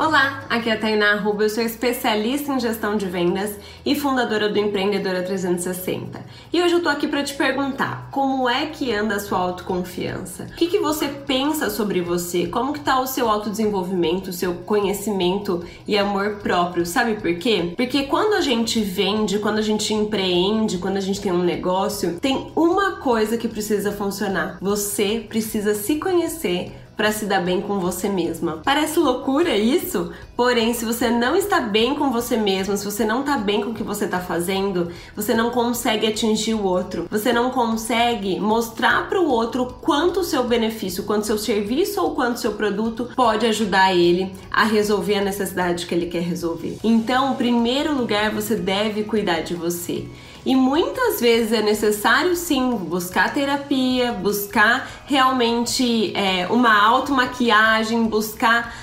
Olá, aqui é a Tayna Rubbo, eu sou especialista em gestão de vendas e fundadora do Empreendedora 360. E hoje eu tô aqui para te perguntar, como é que anda a sua autoconfiança? O que você pensa sobre você? Como que tá o seu autodesenvolvimento, o seu conhecimento e amor próprio? Sabe por quê? Porque quando a gente vende, quando a gente empreende, quando a gente tem um negócio, tem uma coisa que precisa funcionar. Você precisa se conhecer para se dar bem com você mesma. Parece loucura isso? Porém, se você não está bem com você mesma, se você não está bem com o que você está fazendo, você não consegue atingir o outro. Você não consegue mostrar para o outro quanto o seu benefício, quanto o seu serviço ou quanto o seu produto pode ajudar ele a resolver a necessidade que ele quer resolver. Então, em primeiro lugar, você deve cuidar de você. E muitas vezes é necessário, sim, buscar terapia, buscar realmente uma automaquiagem, buscar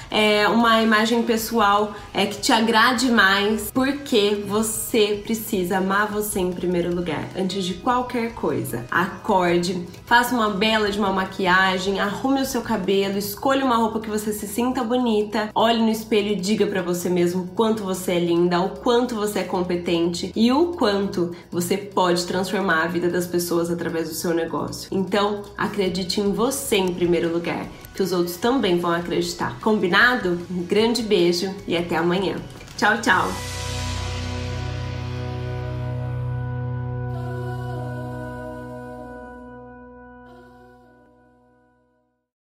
uma imagem pessoal que te agrade mais, porque você precisa amar você em primeiro lugar, antes de qualquer coisa. Acorde, faça uma bela de uma maquiagem, arrume o seu cabelo, escolha uma roupa que você se sinta bonita, olhe no espelho e diga pra você mesmo o quanto você é linda, o quanto você é competente e o quanto você pode transformar a vida das pessoas através do seu negócio. Então, acredite em você em primeiro lugar, que os outros também vão acreditar. Combinado? Um grande beijo e até amanhã. Tchau, tchau!